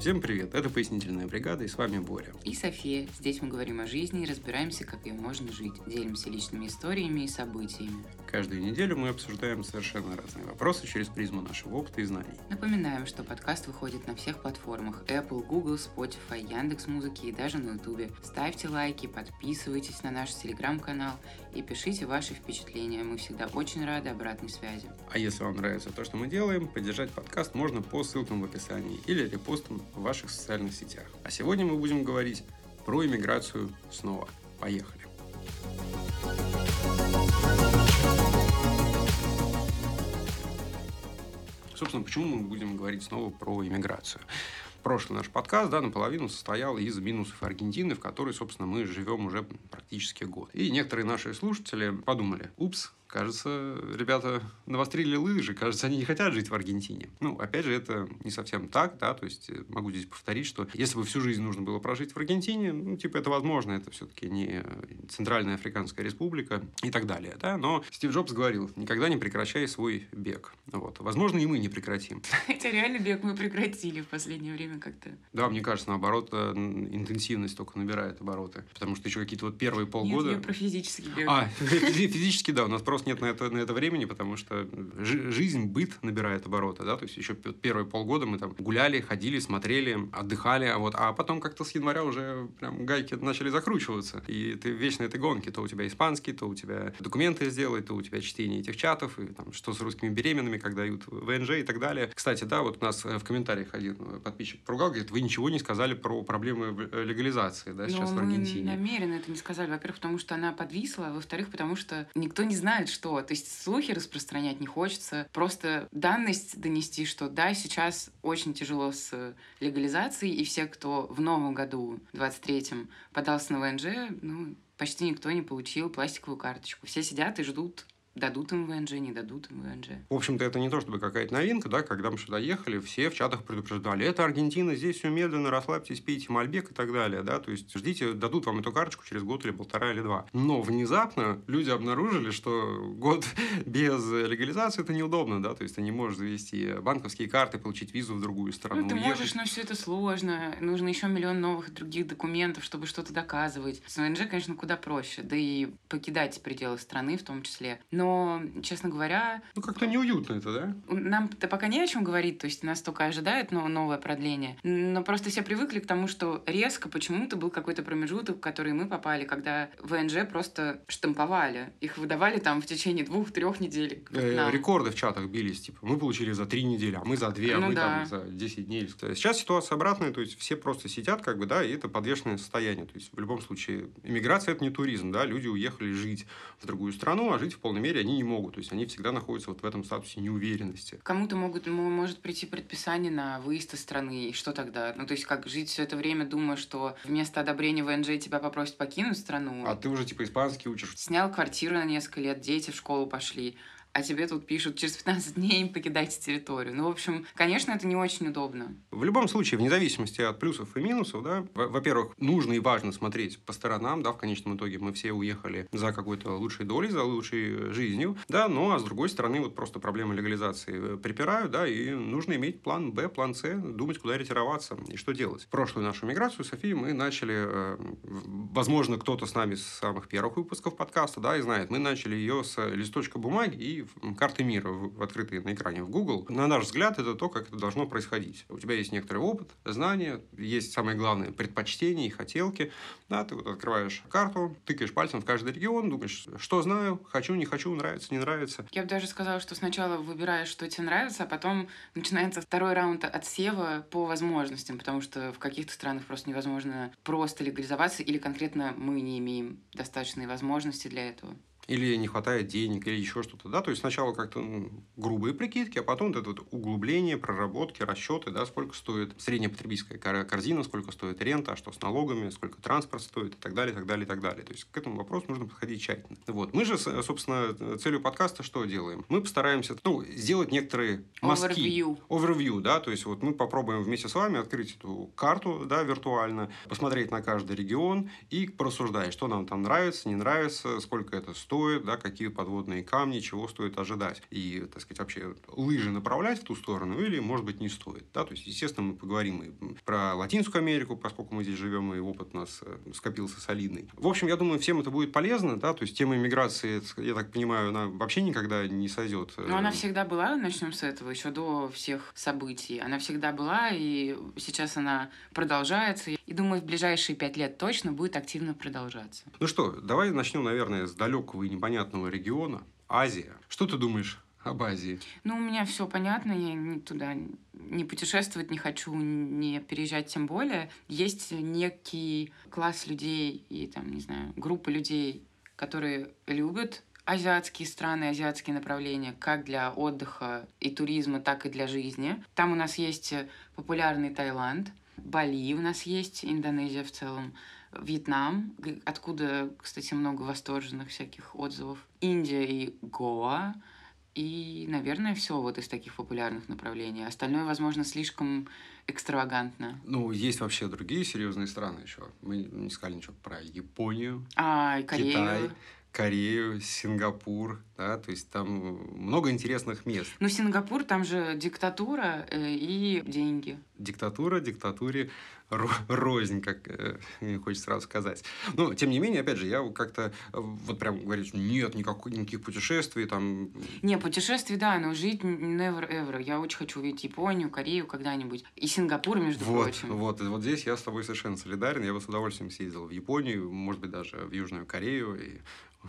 Всем привет, это Пояснительная бригада, и с вами Боря. И София. Здесь мы говорим о жизни и разбираемся, как ее можно жить. Делимся личными историями и событиями. Каждую неделю мы обсуждаем совершенно разные вопросы через призму нашего опыта и знаний. Напоминаем, что подкаст выходит на всех платформах: Apple, Google, Spotify, Яндекс.Музыки и даже на YouTube. Ставьте лайки, подписывайтесь на наш телеграм-канал и пишите ваши впечатления. Мы всегда очень рады обратной связи. А если вам нравится то, что мы делаем, поддержать подкаст можно по ссылкам в описании или репостом в ваших социальных сетях. А сегодня мы будем говорить про иммиграцию снова. Поехали! Собственно, почему мы будем говорить снова про иммиграцию? Прошлый наш подкаст, наполовину состоял из минусов Аргентины, в которой, собственно, мы живем уже практически год. И некоторые наши слушатели подумали: упс, кажется, ребята навострили лыжи, кажется, они не хотят жить в Аргентине. Опять же, это не совсем так, то есть могу здесь повторить, что если бы всю жизнь нужно было прожить в Аргентине, это возможно, это все-таки не Центральная Африканская Республика и так далее, но Стив Джобс говорил: никогда не прекращай свой бег. Возможно, и мы не прекратим. Хотя реально бег мы прекратили в последнее время как-то. Да, мне кажется, наоборот, интенсивность только набирает обороты, потому что еще какие-то первые полгода... Нет, я про физический бег. Физически, у нас просто нет на это времени, потому что жизнь, быт набирает обороты, то есть еще первые полгода мы гуляли, ходили, смотрели, отдыхали, а потом как-то с января уже прям гайки начали закручиваться, и ты вечно этой гонке, то у тебя испанский, то у тебя документы сделать, то у тебя чтение этих чатов, и что с русскими беременными, как дают ВНЖ и так далее. Кстати, у нас в комментариях один подписчик поругал, говорит: вы ничего не сказали про проблемы легализации, сейчас в Аргентине. Мы намеренно это не сказали, во-первых, потому что она подвисла, а во-вторых, потому что никто не знает, что. То есть слухи распространять не хочется. Просто данность донести, что да, сейчас очень тяжело с легализацией, и все, кто в новом году, 23-м, подался на ВНЖ, почти никто не получил пластиковую карточку. Все сидят и ждут. Дадут им ВНЖ, не дадут им ВНЖ. В общем-то, это не то чтобы какая-то новинка, когда мы сюда ехали, все в чатах предупреждали: это Аргентина, здесь все медленно, расслабьтесь, пейте мальбек и так далее, то есть ждите, дадут вам эту карточку через год или полтора или два. Но внезапно люди обнаружили, что год без легализации это неудобно, то есть ты не можешь завести банковские карты, получить визу в другую страну. Ты можешь, но все это сложно, нужно еще миллион новых других документов, чтобы что-то доказывать. С ВНЖ, конечно, куда проще, да и покидать пределы страны в том числе. Но, честно говоря... как-то неуютно это, да? Нам-то пока не о чем говорить, то есть нас только ожидает новое продление. Но просто все привыкли к тому, что резко почему-то был какой-то промежуток, в который мы попали, когда ВНЖ просто штамповали. Их выдавали в течение 2-3 недель. Рекорды в чатах бились, мы получили за 3 недели, а мы за 2, а мы за 10 дней. Сейчас ситуация обратная, то есть все просто сидят, и это подвешенное состояние. То есть в любом случае иммиграция — это не туризм, люди уехали жить в другую страну, а жить в полной мере они не могут, то есть они всегда находятся в этом статусе неуверенности. Кому-то может прийти предписание на выезд из страны, и что тогда? То есть как жить все это время, думая, что вместо одобрения ВНЖ тебя попросят покинуть страну? А ты уже испанский учишь. Снял квартиру на несколько лет, дети в школу пошли, а тебе тут пишут: через 15 дней покидайте территорию. В общем, конечно, это не очень удобно. В любом случае, вне зависимости от плюсов и минусов, во-первых, нужно и важно смотреть по сторонам, в конечном итоге мы все уехали за какой-то лучшей долей, за лучшей жизнью, ну, а с другой стороны, просто проблемы легализации припирают, и нужно иметь план Б, план С, думать, куда ретироваться и что делать. Прошлую нашу миграцию, София, мы начали, возможно, кто-то с нами с самых первых выпусков подкаста, и знает, мы начали ее с листочка бумаги и карты мира, открытые на экране в Google. На наш взгляд, это то, как это должно происходить. У тебя есть некоторый опыт, знания, есть, самое главное, предпочтения и хотелки. Ты открываешь карту, тыкаешь пальцем в каждый регион, думаешь: что знаю, хочу, не хочу, нравится, не нравится. Я бы даже сказала, что сначала выбираешь, что тебе нравится, а потом начинается второй раунд отсева по возможностям, потому что в каких-то странах просто невозможно просто легализоваться, или конкретно мы не имеем достаточной возможности для этого. Или не хватает денег, или еще что-то, то есть сначала как-то грубые прикидки, а потом это углубление, проработки, расчеты, сколько стоит средняя потребительская корзина, сколько стоит рента, а что с налогами, сколько транспорт стоит, и так далее, и так далее, и так далее. То есть к этому вопросу нужно подходить тщательно. Мы же, собственно, целью подкаста что делаем? Мы постараемся, сделать некоторые мазки. Overview, то есть мы попробуем вместе с вами открыть эту карту, виртуально, посмотреть на каждый регион и порассуждать, что нам там нравится, не нравится, сколько это стоит, стоит, да, какие подводные камни, чего стоит ожидать. И, так сказать, вообще лыжи направлять в ту сторону или, может быть, не стоит. Да? То есть, естественно, мы поговорим и про Латинскую Америку, поскольку мы здесь живем, и опыт у нас скопился солидный. В общем, я думаю, всем это будет полезно. Да? То есть, тема иммиграции, я так понимаю, она вообще никогда не сойдет. Но она всегда была, начнем с этого, еще до всех событий. Она всегда была, и сейчас она продолжается. И думаю, в ближайшие 5 лет точно будет активно продолжаться. Ну что, давай начнем, наверное, с далекого и непонятного региона – Азия. Что ты думаешь об Азии? Ну, у меня все понятно, я туда не путешествовать не хочу, не переезжать тем более. Есть некий класс людей и, там, не знаю, группа людей, которые любят азиатские страны, азиатские направления, как для отдыха и туризма, так и для жизни. Там у нас есть популярный Таиланд, Бали у нас есть, Индонезия в целом, Вьетнам, откуда, кстати, много восторженных всяких отзывов, Индия и Гоа, и, наверное, все вот из таких популярных направлений. Остальное, возможно, слишком экстравагантно. Ну, есть вообще другие серьезные страны еще. Мы не сказали ничего про Японию, и Корею. Китай. Корею, Сингапур, да, то есть там много интересных мест. Ну, Сингапур, там же диктатура и деньги. Диктатура, диктатуре рознь, как хочется сразу сказать. Но, тем не менее, опять же, я как-то вот прям говорю, что нет никаких путешествий там. Не, путешествий, да, но жить never ever. Я очень хочу увидеть Японию, Корею когда-нибудь. И Сингапур, между прочим. Вот здесь я с тобой совершенно солидарен. Я бы с удовольствием съездил в Японию, может быть, даже в Южную Корею и...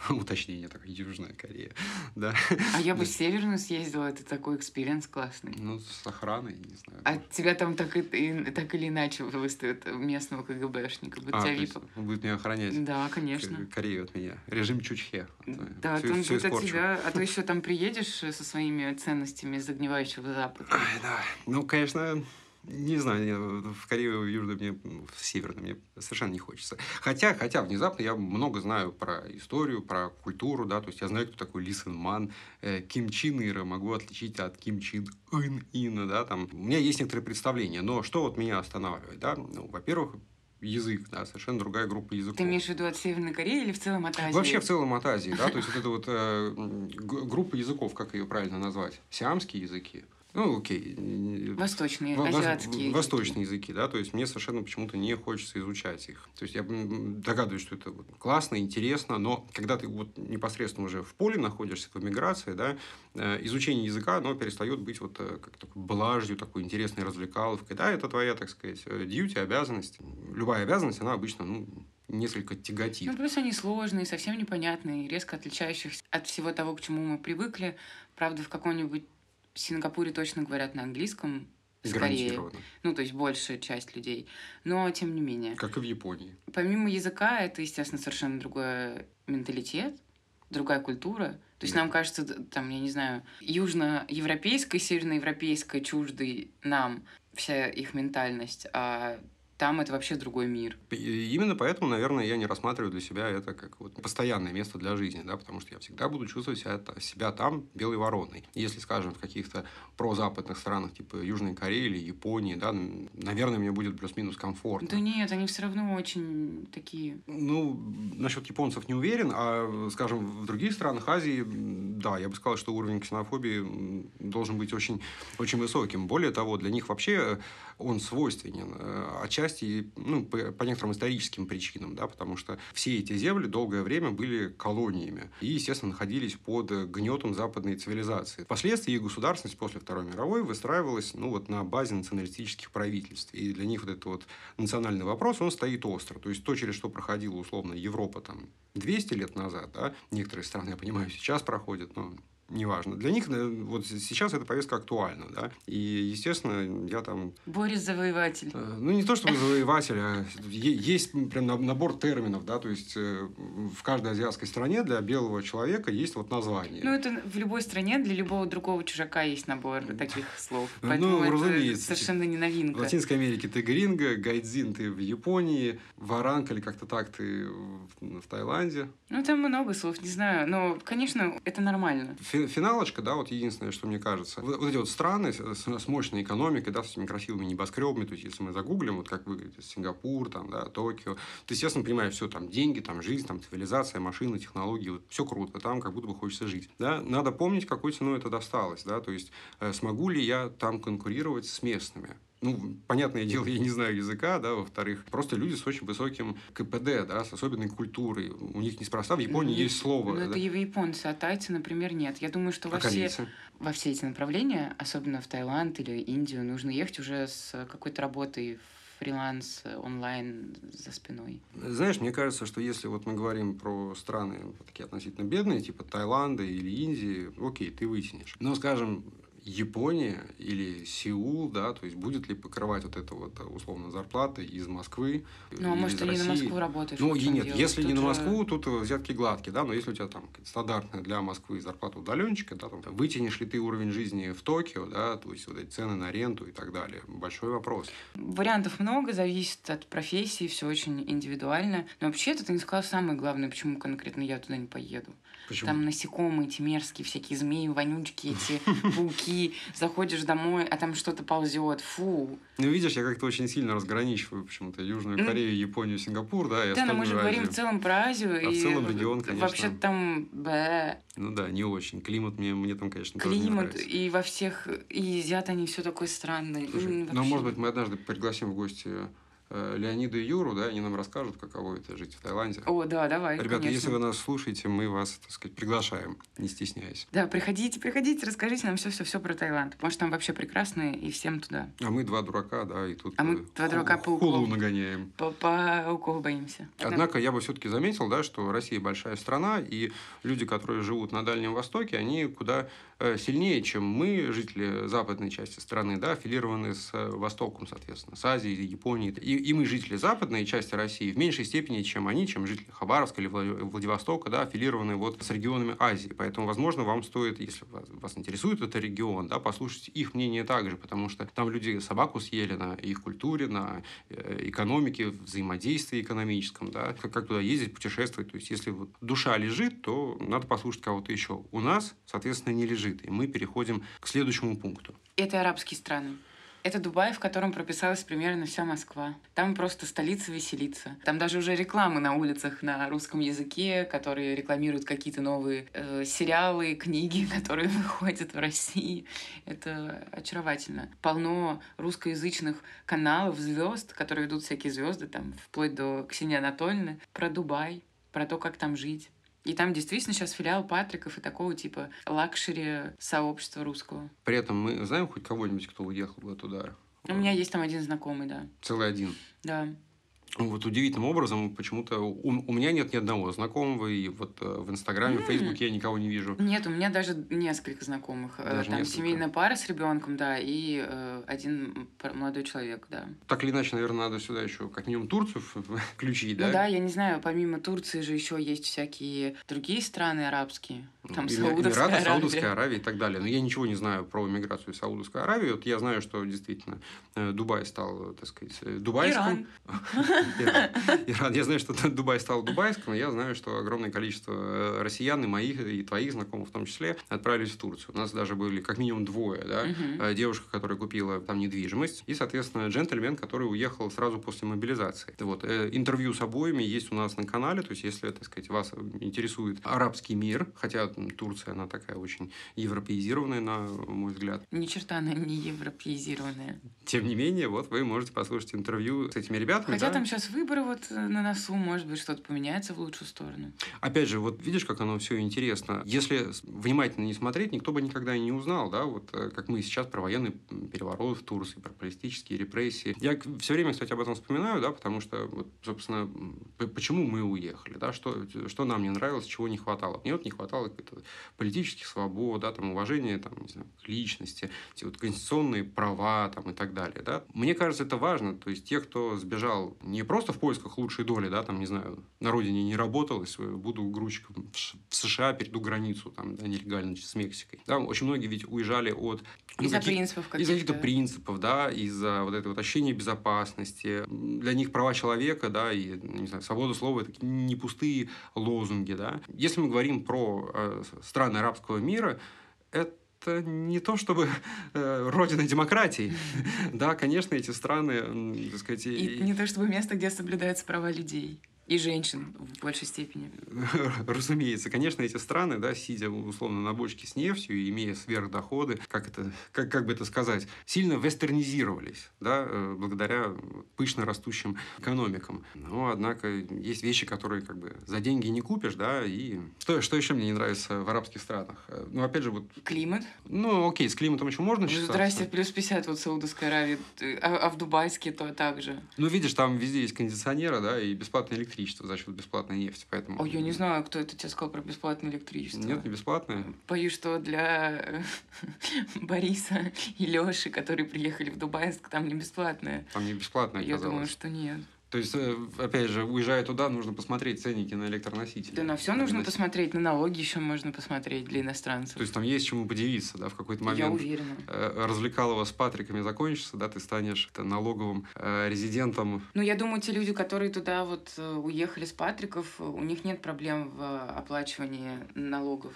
Уточнение, такая Южная Корея. Да. А я бы в Северную съездила, это такой экспириенс классный. Ну, с охраной, не знаю. А может, тебя там так или иначе выставят местного КГБшника. Будет тебя ВИПом. Он будет меня охранять. Да, конечно. Корею от меня. Режим Чучхе. Да, все, он будет от тебя. А то еще там приедешь со своими ценностями загнивающего Запада. Да. Ну, конечно... Не знаю, в Корею, в Южную, в Северную мне совершенно не хочется. Хотя внезапно я много знаю про историю, про культуру, да, то есть я знаю, кто такой Ли Сын Ман, Ким Чен Ира, могу отличить от Ким Чен Ына, да, там. У меня есть некоторые представления, но что вот меня останавливает, да, ну, во-первых, язык, да, совершенно другая группа языков. Ты имеешь в виду от Северной Кореи или в целом от Азии? Вообще в целом от Азии, да, то есть вот эта вот группа языков, как ее правильно назвать, сиамские языки. Ну, окей. Восточные, азиатские. Восточные языки, да, то есть мне совершенно почему-то не хочется изучать их. То есть я догадываюсь, что это классно, интересно, но когда ты вот непосредственно уже в поле находишься, в эмиграции, да, изучение языка, оно перестает быть вот как такой блажью, такой интересной развлекаловкой. Да, это твоя, так сказать, дьюти, обязанность. Любая обязанность, она обычно, ну, несколько тяготит. Ну, плюс они сложные, совсем непонятные, резко отличающиеся от всего того, к чему мы привыкли. Правда, в каком-нибудь в Сингапуре точно говорят на английском, скорее. Ну, то есть большая часть людей. Но, тем не менее. Как и в Японии. Помимо языка, это, естественно, совершенно другой менталитет, другая культура. То есть, да, нам кажется, там, я не знаю, южноевропейская, северноевропейская чужды нам вся их ментальность, а там это вообще другой мир. И именно поэтому, наверное, я не рассматриваю для себя это как вот постоянное место для жизни, да, потому что я всегда буду чувствовать себя там белой вороной. Если, скажем, в каких-то прозападных странах, типа Южной Кореи или Японии, да, наверное, мне будет плюс-минус комфортно. Да нет, они все равно очень такие... Ну, насчет японцев не уверен, а, скажем, в других странах Азии, да, я бы сказал, что уровень ксенофобии должен быть очень, очень высоким. Более того, для них вообще он свойственен. Отчасти, ну, по некоторым историческим причинам, да, потому что все эти земли долгое время были колониями и, естественно, находились под гнетом западной цивилизации. Впоследствии их государственность после Второй мировой выстраивалась, ну, вот на базе националистических правительств. И для них вот этот вот национальный вопрос, он стоит остро. То есть то, через что проходила, условно, Европа там 200 лет назад, да, некоторые страны, я понимаю, сейчас проходят, но... Неважно. Для них вот сейчас эта повестка актуальна, да. И, естественно, я там... Борис завоеватель. Ну, не то чтобы завоеватель, а есть прям набор терминов, да. То есть в каждой азиатской стране для белого человека есть вот название. Ну, это в любой стране для любого другого чужака есть набор таких слов. Поэтому, ну, разумеется, это совершенно не новинка. В Латинской Америке ты гринго, гайдзин ты в Японии, варанг или как-то так ты в Таиланде. Ну, там много слов, не знаю. Но, конечно, это нормально. финалочка, да, вот единственное, что мне кажется, вот эти вот страны с мощной экономикой, да, с этими красивыми небоскребами, то есть, если мы загуглим, вот как выглядит Сингапур, там, да, Токио, ты, естественно, понимаешь, все, там, деньги, там, жизнь, там, цивилизация, машины, технологии, вот, все круто, там как будто бы хочется жить, да, надо помнить, какой ценой это досталось, да, то есть, смогу ли я там конкурировать с местными? Ну, понятное дело, я не знаю языка, да, во-вторых, просто люди с очень высоким КПД, да, с особенной культурой. У них неспроста в Японии есть слово. Ну, да? Это японцы, а тайцы, например, нет. Я думаю, что во все эти направления, особенно в Таиланд или Индию, нужно ехать уже с какой-то работой фриланс онлайн за спиной. Знаешь, мне кажется, что если вот мы говорим про страны такие относительно бедные, типа Таиланда или Индии, окей, ты вытянешь. Но, скажем, Япония или Сеул, да, то есть будет ли покрывать вот это вот условно зарплаты из Москвы? Ну, а может, ты не на Москву работаешь? Ну, и нет, если не на Москву, тут взятки гладкие, да, но если у тебя там стандартная для Москвы зарплата удаленщика, да, там, вытянешь ли ты уровень жизни в Токио, да, то есть вот эти цены на аренду и так далее, большой вопрос. Вариантов много, зависит от профессии, все очень индивидуально, но вообще это ты не сказал самое главное, почему конкретно я туда не поеду. Почему? Там насекомые эти мерзкие, всякие змеи, вонючки эти, пауки. И заходишь домой, а там что-то ползет, фу. Ну, видишь, я как-то очень сильно разграничиваю почему-то Южную Корею, Японию, Сингапур, да, и остальную Азию. Да, но мы же говорим в целом про Азию. А и в целом регион, конечно. Вообще-то там... Ну да, не очень. Климат мне там, конечно, тоже не нравится. Климат, и во всех... И едят они все такое странное. Слушай, ну, может быть, мы однажды пригласим в гости... Леониду и Юру, да, они нам расскажут, каково это жить в Таиланде. О, да, давай. Ребята, конечно. Если вы нас слушаете, мы вас, так сказать, приглашаем, не стесняясь. Да, приходите, расскажите нам все про Таиланд. Потому что там вообще прекрасно, и всем туда. А мы два дурака, да, и тут мы два дурака хулу нагоняем. Пауков боимся. Однако я бы все-таки заметил, да, что Россия большая страна, и люди, которые живут на Дальнем Востоке, они куда сильнее, чем мы, жители западной части страны, да, аффилированы с Востоком, соответственно, с Азией, Японией. И мы, жители западной части России, в меньшей степени, чем они, чем жители Хабаровска или Владивостока, да, аффилированы вот с регионами Азии. Поэтому, возможно, вам стоит, если вас интересует этот регион, да, послушать их мнение также, потому что там люди собаку съели на их культуре, на экономике, взаимодействии экономическом, да, как туда ездить, путешествовать. То есть, если вот душа лежит, то надо послушать кого-то еще. У нас, соответственно, не лежит, и мы переходим к следующему пункту. Это арабские страны. Это Дубай, в котором прописалась примерно вся Москва. Там просто столица веселится. Там даже уже рекламы на улицах на русском языке, которые рекламируют какие-то новые сериалы, книги, которые выходят в России. Это очаровательно. Полно русскоязычных каналов, звезд, которые ведут всякие звезды, там, вплоть до Ксении Анатольевны, про Дубай, про то, как там жить. И там действительно сейчас филиал Патриков и такого типа лакшери сообщества русского. При этом мы знаем хоть кого-нибудь, кто уехал бы туда? У меня есть там один знакомый, да. Целый один? Да. Вот удивительным образом почему-то у меня нет ни одного знакомого, и вот в Инстаграме, в Фейсбуке я никого не вижу. Нет, у меня даже несколько знакомых. Даже там несколько. Семейная пара с ребенком, да, и один молодой человек, да. Так или иначе, наверное, надо сюда еще как минимум Турцию включить, да? Ну да, я не знаю, помимо Турции же еще есть всякие другие страны арабские. Там Эмираты, Саудовская Аравия и так далее. Но я ничего не знаю про эмиграцию в Саудовскую Аравию. Вот я знаю, что действительно Дубай стал, так сказать, дубайским. Иран. Я знаю, что Дубай стал дубайским, но я знаю, что огромное количество россиян и моих, и твоих знакомых в том числе отправились в Турцию. У нас даже были как минимум двое, да? Девушка, которая купила там недвижимость, и, соответственно, джентльмен, который уехал сразу после мобилизации. Вот. Интервью с обоими есть у нас на канале, то есть, если, так сказать, вас интересует арабский мир, хотя Турция, она такая очень европеизированная, на мой взгляд. Ни черта она не европеизированная. Тем не менее, вот вы можете послушать интервью с этими ребятами. Хотя да? Там сейчас выборы вот на носу, может быть, что-то поменяется в лучшую сторону. Опять же, вот видишь, как оно все интересно. Если внимательно не смотреть, никто бы никогда и не узнал, да, вот как мы сейчас про военный переворот в Турции, про политические репрессии. Я все время, кстати, об этом вспоминаю, да, потому что, вот, собственно, почему мы уехали, да, что нам не нравилось, чего не хватало. Мне вот не хватало политических свобод, да, там, уважения там, не знаю, к личности, эти вот конституционные права там, и так далее. Да. Мне кажется, это важно. То есть, те, кто сбежал не не просто в поисках лучшей доли, да, там, не знаю, на родине не работалось, буду грузчиком в США, перейду границу, там, да, нелегально с Мексикой. Да, очень многие ведь уезжали от... Из-за принципов каких-то. Из-за каких-то принципов, да, из-за вот этого ощущения безопасности. Для них права человека, да, и, не знаю, свобода слова – это не пустые лозунги, да. Если мы говорим про страны арабского мира, это не то чтобы родина демократии. Да, конечно, эти страны, так сказать... И не то чтобы место, где соблюдаются права людей. И женщин в большей степени. Разумеется. Конечно, эти страны, да, сидя, условно, на бочке с нефтью и имея сверхдоходы, как бы это сказать, сильно вестернизировались, да, благодаря пышно растущим экономикам. Но, однако, есть вещи, которые как бы за деньги не купишь, да, и... Что еще мне не нравится в арабских странах? Ну, опять же, вот... Климат? Ну, окей, с климатом еще можно считаться. Здрасте, +50 вот в Саудовской Аравии, а в Дубайске то так же. Ну, видишь, там везде есть кондиционеры, да, и бесплатный электричество. За счет бесплатной нефти, поэтому... Ой, я не знаю, кто это тебе сказал про бесплатное электричество. Нет, не бесплатное. Боюсь, что для Бориса и Лёши, которые приехали в Дубайск, там не бесплатное. Там не бесплатное, оказалось. Я думаю, что нет. То есть, опять же, уезжая туда, нужно посмотреть ценники на электроносители. Да, на все нужно посмотреть, на налоги еще можно посмотреть для иностранцев. То есть, там есть чему подивиться, да, в какой-то момент. Я уверена. Развлекалово с Патриками закончится, да, ты станешь налоговым резидентом. Ну, я думаю, те люди, которые туда вот уехали с Патриков, у них нет проблем в оплачивании налогов.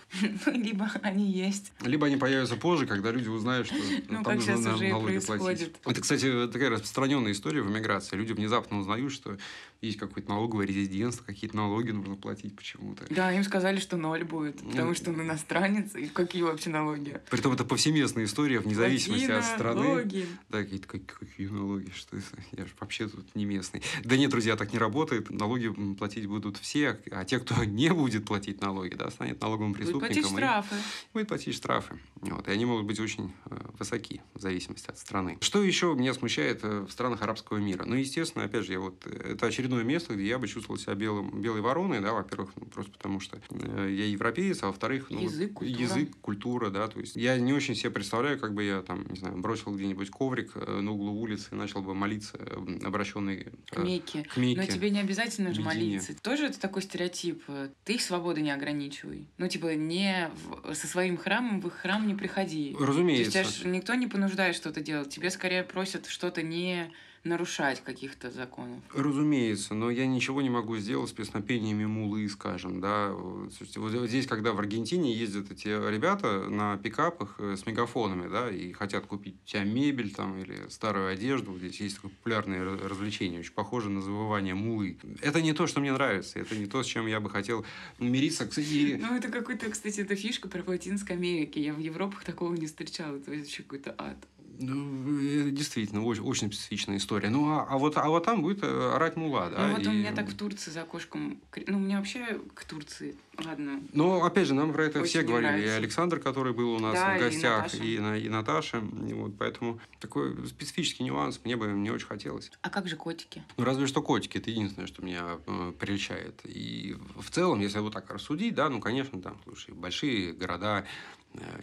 Либо они есть. Либо они появятся позже, когда люди узнают, что там нужно налоги платить. Это, кстати, такая распространенная история в эмиграции. Люди внезапно узнают, что есть какое-то налоговое резидентство, какие-то налоги нужно платить почему-то. Да, им сказали, что 0 будет, потому что он иностранец, и какие вообще налоги. Притом это повсеместная история, вне зависимости от страны. Налоги. Да, какие налоги, что это? Я же вообще тут не местный. Да нет, друзья, так не работает. Налоги платить будут все, а те, кто не будет платить налоги, да, станет налоговым преступником. Будет платить штрафы. Будет платить штрафы. Вот. И они могут быть очень высоки, в зависимости от страны. Что еще меня смущает в странах арабского мира? Ну, естественно, опять же, я вот это очередное место, где я бы чувствовал себя белой вороной, да, во-первых, просто потому что я европеец, а во-вторых, ну, язык, культура, да, то есть я не очень себе представляю, как бы я там, не знаю, бросил где-нибудь коврик на углу улицы и начал бы молиться, обращенный к Мекке. Но тебе не обязательно же молиться. Тоже это такой стереотип. Ты их свободу не ограничивай. Ну, типа, не со своим храмом в их храм не приходи. Разумеется. То есть тебя никто не понуждает что-то делать. Тебе скорее просят что-то не... нарушать каких-то законов. Разумеется, но я ничего не могу сделать с песнопениями мулы, скажем, да. Слушайте, вот здесь, когда в Аргентине ездят эти ребята на пикапах с мегафонами, да, и хотят купить у тебя мебель там или старую одежду, вот здесь есть такое популярное развлечение, очень похоже на завывание мулы. Это не то, что мне нравится, это не то, с чем я бы хотел мириться. Кстати, ну, это какой-то, кстати, это фишка про Латинской Америки. Я в Европах такого не встречала, это вообще какой-то ад. Ну, действительно, очень специфичная история. Ну, а вот там будет орать мула, да? Ну, вот и... у меня так в Турции за окошком... Ну, у меня вообще к Турции, ладно. Но, опять же, нам про это очень все говорили. Нравится. И Александр, который был у нас в гостях, и Наташа. И вот, поэтому такой специфический нюанс мне бы не очень хотелось. А как же котики? Ну, разве что котики. Это единственное, что меня прельщает. И в целом, если вот так рассудить, да, ну, конечно, там, слушай, большие города...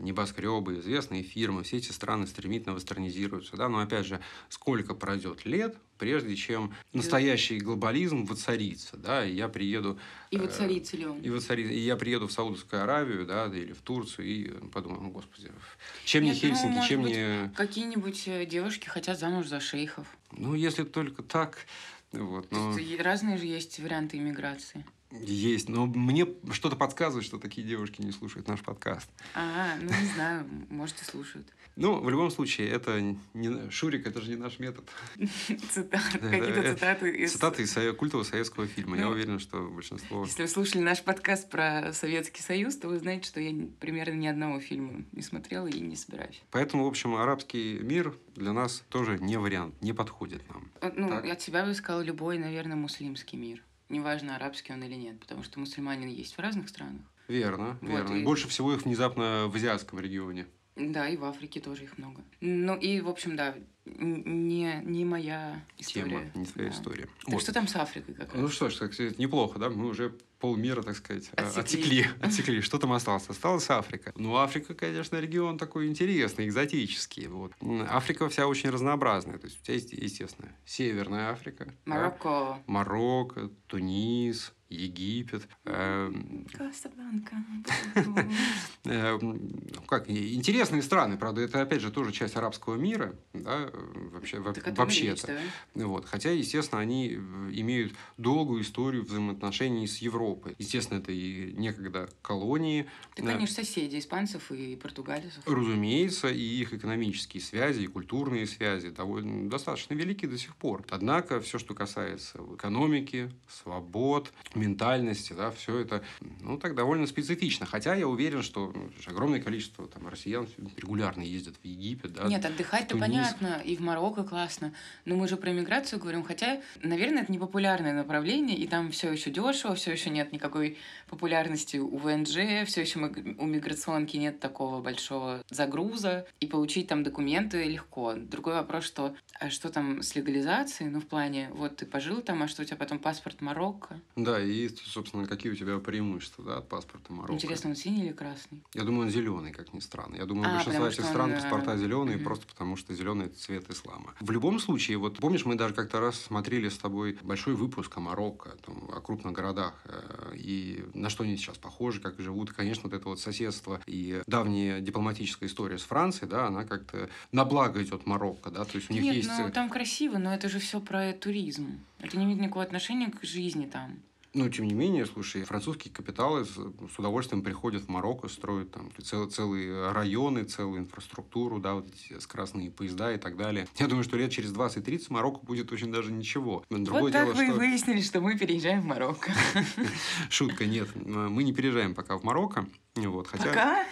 небоскребы, известные фирмы, все эти страны стремительно вестернизируются, да, но опять же, сколько пройдет лет, прежде чем настоящий глобализм воцарится, да, и я приеду... И воцарится ли он? И я приеду в Саудовскую Аравию, да, или в Турцию, и подумаю, ну, господи, чем не Хельсинки, ну, чем не... Какие-нибудь девушки хотят замуж за шейхов. Ну, если только так, вот, но... Разные же есть варианты иммиграции. Есть, но мне что-то подсказывает, что такие девушки не слушают наш подкаст. Ну не знаю, может и слушают. Ну, в любом случае, это не... Шурик, это же не наш метод. Какие-то цитаты из... Цитаты из культового советского фильма. Я уверен, что большинство... Если вы слушали наш подкаст про Советский Союз, то вы знаете, что я примерно ни одного фильма не смотрела и не собираюсь. Поэтому, в общем, арабский мир для нас тоже не вариант, не подходит нам. Ну, от себя бы сказала любой, наверное, мусульманский мир. Неважно, арабский он или нет, потому что мусульмане есть в разных странах. Верно, вот, верно. И... Больше всего их внезапно в азиатском регионе. Да, и в Африке тоже их много. Ну и, в общем, да, не моя история. Тема, не твоя история. Так вот. Что там с Африкой как раз? Ну что ж, так сказать, неплохо, да? Мы уже полмира, так сказать, отсекли. Что там осталось? Осталась Африка. Ну, Африка, конечно, регион такой интересный, экзотический. Вот. Африка вся очень разнообразная. То есть, у тебя есть, естественно, Северная Африка. Марокко. Да? Марокко, Тунис, Египет. Касабланка. Интересные страны, правда, это, опять же, тоже часть арабского мира, да, вообще-то. Вот. Хотя, естественно, они имеют долгую историю взаимоотношений с Европой. Естественно, это и некогда колонии. Да, конечно, соседи испанцев и португальцев. Разумеется, и их экономические связи, и культурные связи довольно достаточно велики до сих пор. Однако, все, что касается экономики, свобод, ментальности, да, все это, ну, так довольно специфично. Хотя я уверен, что огромное количество там россиян регулярно ездят в Египет, да. Нет, отдыхать-то понятно, и в Марокко классно. Но мы же про миграцию говорим, хотя, наверное, это непопулярное направление, и там все еще дешево, все еще нет никакой популярности у ВНЖ, все еще у миграционки нет такого большого загруза, и получить там документы легко. Другой вопрос, что а что там с легализацией, ну, в плане, вот ты пожил там, а что у тебя потом паспорт Марокко? Да, и, собственно, какие у тебя преимущества, да, от паспорта Марокко? Интересно, он синий или красный? Я думаю, он зеленый, как ни странно. Я думаю, большинство этих стран паспорта зеленые, просто потому что зеленый — это цвет ислама. В любом случае, вот помнишь, мы даже как-то раз смотрели с тобой большой выпуск о Марокко, там, о крупных городах, и на что они сейчас похожи, как живут. И, конечно, вот это вот соседство и давняя дипломатическая история с Францией, да, она как-то на благо идет Марокко, да, то есть у них есть... Нет, ну там красиво, но это же все про туризм. Это не имеет никакого отношения к жизни там. Но, тем не менее, слушай, французские капиталы с удовольствием приходят в Марокко, строят там целые районы, целую инфраструктуру, да, вот эти скоростные поезда и так далее. Я думаю, что лет через 20-30 Марокко будет очень даже ничего. Другое вот так дело, вы что... и выяснили, что мы переезжаем в Марокко. Шутка, нет. Мы не переезжаем пока в Марокко. Вот, хотя... Пока?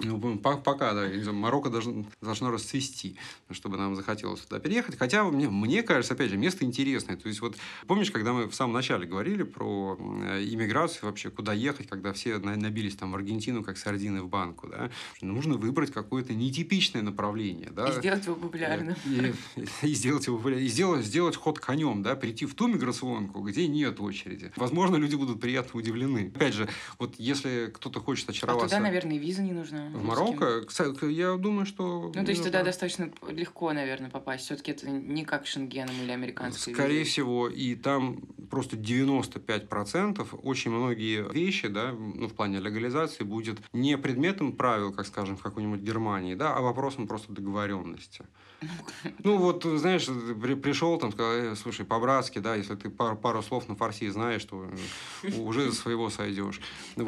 Ну, пока, да. Марокко должно расцвести, чтобы нам захотелось туда переехать. Хотя, мне кажется, опять же, место интересное. То есть, вот помнишь, когда мы в самом начале говорили про иммиграцию, вообще, куда ехать, когда все набились там в Аргентину, как сардины в банку, да? Нужно выбрать какое-то нетипичное направление, да? И сделать его популярным. И сделать его популярным. И сделать ход конем, да? Прийти в ту миграционку, где нет очереди. Возможно, люди будут приятно удивлены. Опять же, вот если кто-то хочет очароваться... А туда, наверное, виза не нужна. В Марокко, кстати, я думаю, что... Ну, то есть, туда достаточно легко, наверное, попасть. Все-таки это не как Шенгеном или американские. Скорее всего, и там просто 95% очень многие вещи, да, ну, в плане легализации, будет не предметом правил, как, скажем, в какой-нибудь Германии, да, а вопросом просто договоренности. Ну, вот, знаешь, пришел там, сказал, слушай, по-братски, да, если ты пару слов на фарси знаешь, то уже своего сойдешь. Там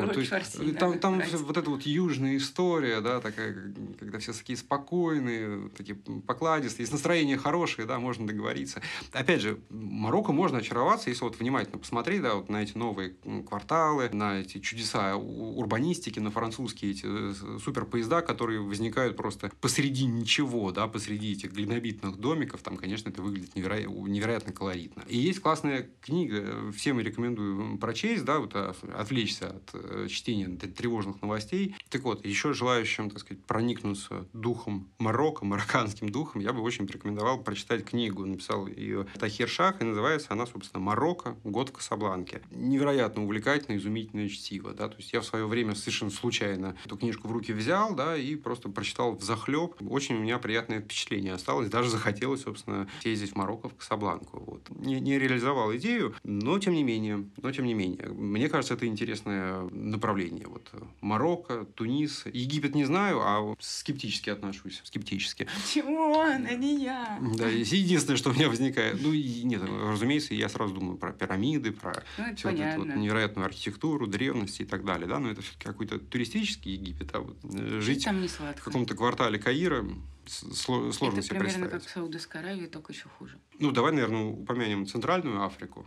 вот эта вот южная история, да, такая, когда все такие спокойные, такие покладистые, если настроение хорошее, да, можно договориться. Опять же, Марокко можно очароваться, если вот внимательно посмотреть, да, вот на эти новые кварталы, на эти чудеса урбанистики, на французские эти суперпоезда, которые возникают просто посреди ничего, да, посреди этих глинобитных домиков, там, конечно, это выглядит невероятно колоритно. И есть классная книга, всем рекомендую прочесть, да, вот отвлечься от чтения тревожных новостей. Так вот, еще желающим, так сказать, проникнуться духом Марокко, марокканским духом, я бы очень рекомендовал прочитать книгу. Написал ее Тахир Шах, и называется она, собственно, «Марокко. Год в Касабланке». Невероятно увлекательное, изумительное чтиво, да, то есть я в свое время совершенно случайно эту книжку в руки взял, да, и просто прочитал взахлеб. Очень у меня приятное впечатление осталось, даже захотелось, собственно, съездить в Марокко, в Касабланку. Вот. Не реализовал идею, но тем не менее, мне кажется, это интересное направление. Вот. Марокко, Тунис, Египет не знаю, а скептически отношусь. Скептически. Почему он, а не я? Да, единственное, что у меня возникает... Ну, нет, разумеется, я сразу думаю про пирамиды, про всю эту вот невероятную архитектуру, древности и так далее. Да? Но это все-таки какой-то туристический Египет. А вот жить в каком-то квартале Каира... сложно себе представить. Это примерно как в Саудовской Аравии, только еще хуже. Ну, давай, наверное, упомянем Центральную Африку.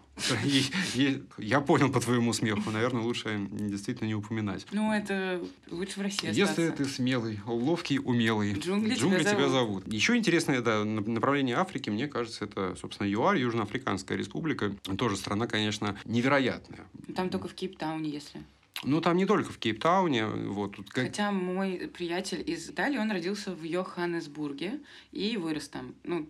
Я понял по твоему смеху. Наверное, лучше действительно не упоминать. Ну, это лучше в России остаться. Если ты смелый, ловкий, умелый. Джунгли тебя зовут. Еще интересное направление Африки, мне кажется, это, собственно, ЮАР, Южноафриканская Республика. Тоже страна, конечно, невероятная. Там только в Кейптауне, если... Ну, там не только в Кейптауне. Вот. Хотя мой приятель из Италии, он родился в Йоханнесбурге и вырос там. Ну,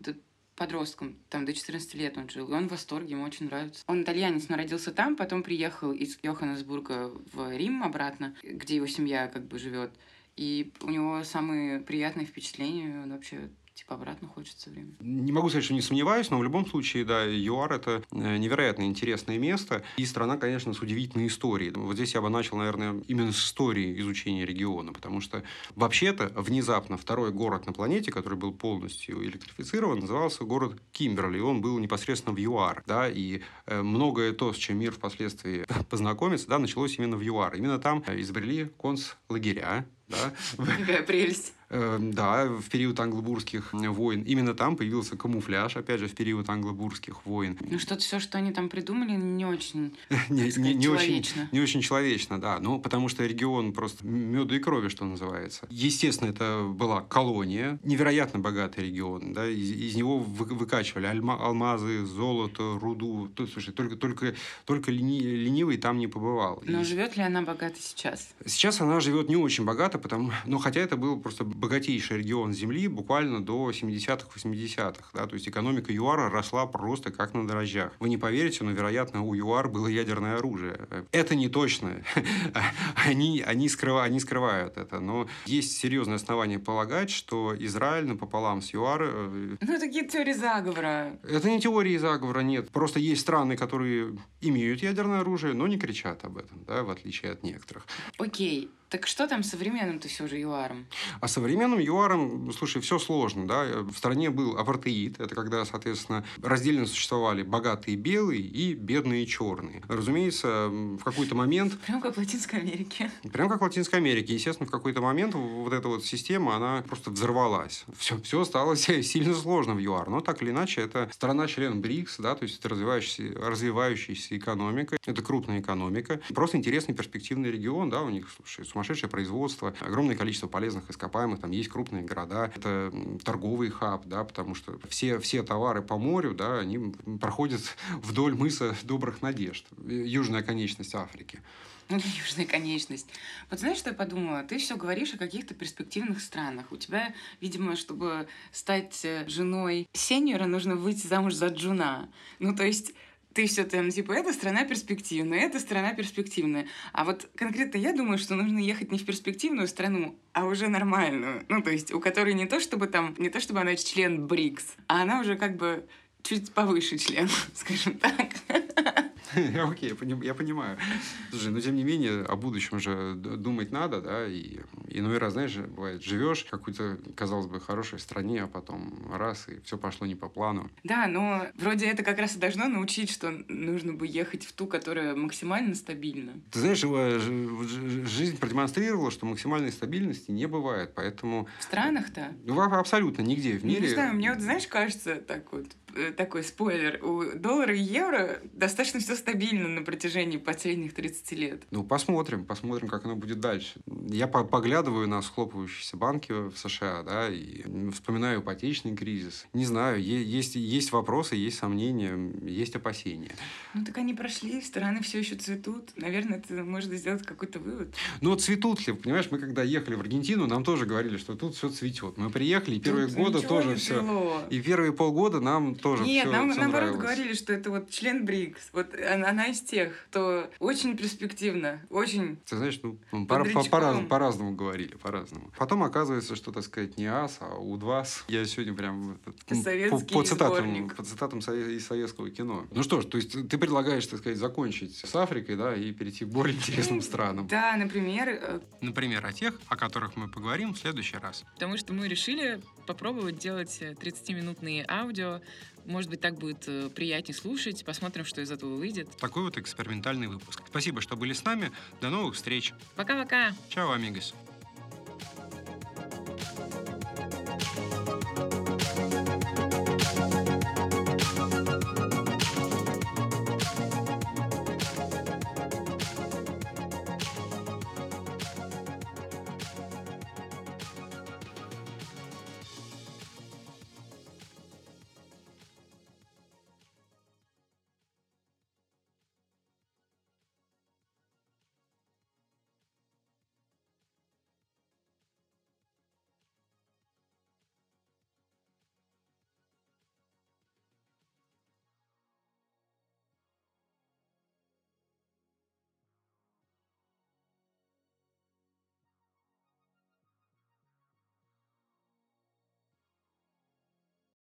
подростком, там до 14 лет он жил. И он в восторге, ему очень нравится. Он итальянец, но родился там, потом приехал из Йоханнесбурга в Рим обратно, где его семья как бы живет. И у него самые приятные впечатления, он вообще... Типа обратно хочется время. Не могу сказать, что не сомневаюсь, но в любом случае, да, ЮАР – это невероятно интересное место. И страна, конечно, с удивительной историей. Вот здесь я бы начал, наверное, именно с истории изучения региона. Потому что, вообще-то, внезапно второй город на планете, который был полностью электрифицирован, назывался город Кимберли. И он был непосредственно в ЮАР. Да, и многое то, с чем мир впоследствии познакомится, да, началось именно в ЮАР. Именно там изобрели концлагеря. Да. Какая прелесть. Да, в период англобурских войн. Именно там появился камуфляж, опять же, в период англобурских войн. Ну, что-то все, что они там придумали, не очень человечно. Не очень человечно, да. Ну, потому что регион просто меда и крови, что называется. Естественно, это была колония. Невероятно богатый регион. Да, из него выкачивали алмазы, золото, руду. Слушай, только ленивый там не побывал. Но живет ли она богато сейчас? Сейчас она живет не очень богато, но хотя это был просто богатейший регион Земли буквально до 70-х, 80-х. Да? То есть экономика ЮАРа росла просто как на дрожжах. Вы не поверите, но, вероятно, у ЮАР было ядерное оружие. Это не точно. Они скрывают это. Но есть серьезное основание полагать, что Израиль напополам с ЮАР... Ну, такие теории заговора. Это не теории заговора, нет. Просто есть страны, которые имеют ядерное оружие, но не кричат об этом, да, в отличие от некоторых. Окей. Так что там с современным-то все же ЮАРом? А современным ЮАРом, слушай, все сложно, да. В стране был апартеид, это когда, соответственно, раздельно существовали богатые белые и бедные черные. Разумеется, в какой-то момент... Прям как в Латинской Америке. Прям как в Латинской Америке. Естественно, в какой-то момент вот эта вот система, она просто взорвалась. Все стало сильно сложно в ЮАР. Но так или иначе, это страна-член БРИКС, да, то есть это развивающаяся экономика, это крупная экономика. Просто интересный перспективный регион, да, у них, слушай, сумасшедшее производство, огромное количество полезных ископаемых, там есть крупные города, это торговый хаб, да, потому что все товары по морю, да, они проходят вдоль мыса Добрых Надежд, южная конечность Африки. Южная конечность. Вот знаешь, что я подумала? Ты все говоришь о каких-то перспективных странах. У тебя, видимо, чтобы стать женой сеньора, нужно выйти замуж за джуна. Ну, то есть... Ты все там, типа, эта страна перспективная. А вот конкретно я думаю, что нужно ехать не в перспективную страну, а уже нормальную. Ну, то есть, у которой не то чтобы она член БРИКС, а она уже как бы чуть повыше член, скажем так. Окей, я понимаю. Слушай, но тем не менее, о будущем же думать надо, да, и иной раз, знаешь, бывает, живешь в какой-то, казалось бы, хорошей стране, а потом раз, и все пошло не по плану. Да, но вроде это как раз и должно научить, что нужно бы ехать в ту, которая максимально стабильна. Ты знаешь, жизнь продемонстрировала, что максимальной стабильности не бывает, поэтому... В странах-то? Абсолютно нигде в мире. Ну, не знаю, мне вот, знаешь, кажется, так вот, такой спойлер, у доллара и евро достаточно все стабильно на протяжении последних 30 лет. Ну, посмотрим, как оно будет дальше. Я поглядываю на схлопывающиеся банки в США, да, и вспоминаю ипотечный кризис. Не знаю, есть вопросы, есть сомнения, есть опасения. Ну, так они прошли, страны все еще цветут. Наверное, это можно сделать какой-то вывод. Но цветут ли? Понимаешь, мы когда ехали в Аргентину, нам тоже говорили, что тут все цветет. Мы приехали, и первые годы тоже все. И первые полгода нам тоже все нравилось. Нет, нам наоборот говорили, что это вот член БРИКС. Вот она из тех, кто очень перспективно, очень... Ты знаешь, ну, по-разному говорили, по-разному. Потом оказывается, что, так сказать, не ас, а удвас. Я сегодня прям по цитатам из советского кино. Ну что ж, то есть ты предлагаешь, так сказать, закончить с Африкой, да, и перейти к более интересным странам. Да, например... Например, о тех, о которых мы поговорим в следующий раз. Потому что мы решили попробовать делать 30-минутные аудио. Может быть, так будет приятнее слушать. Посмотрим, что из этого выйдет. Такой вот экспериментальный выпуск. Спасибо, что были с нами. До новых встреч. Пока-пока. Чао, амигос.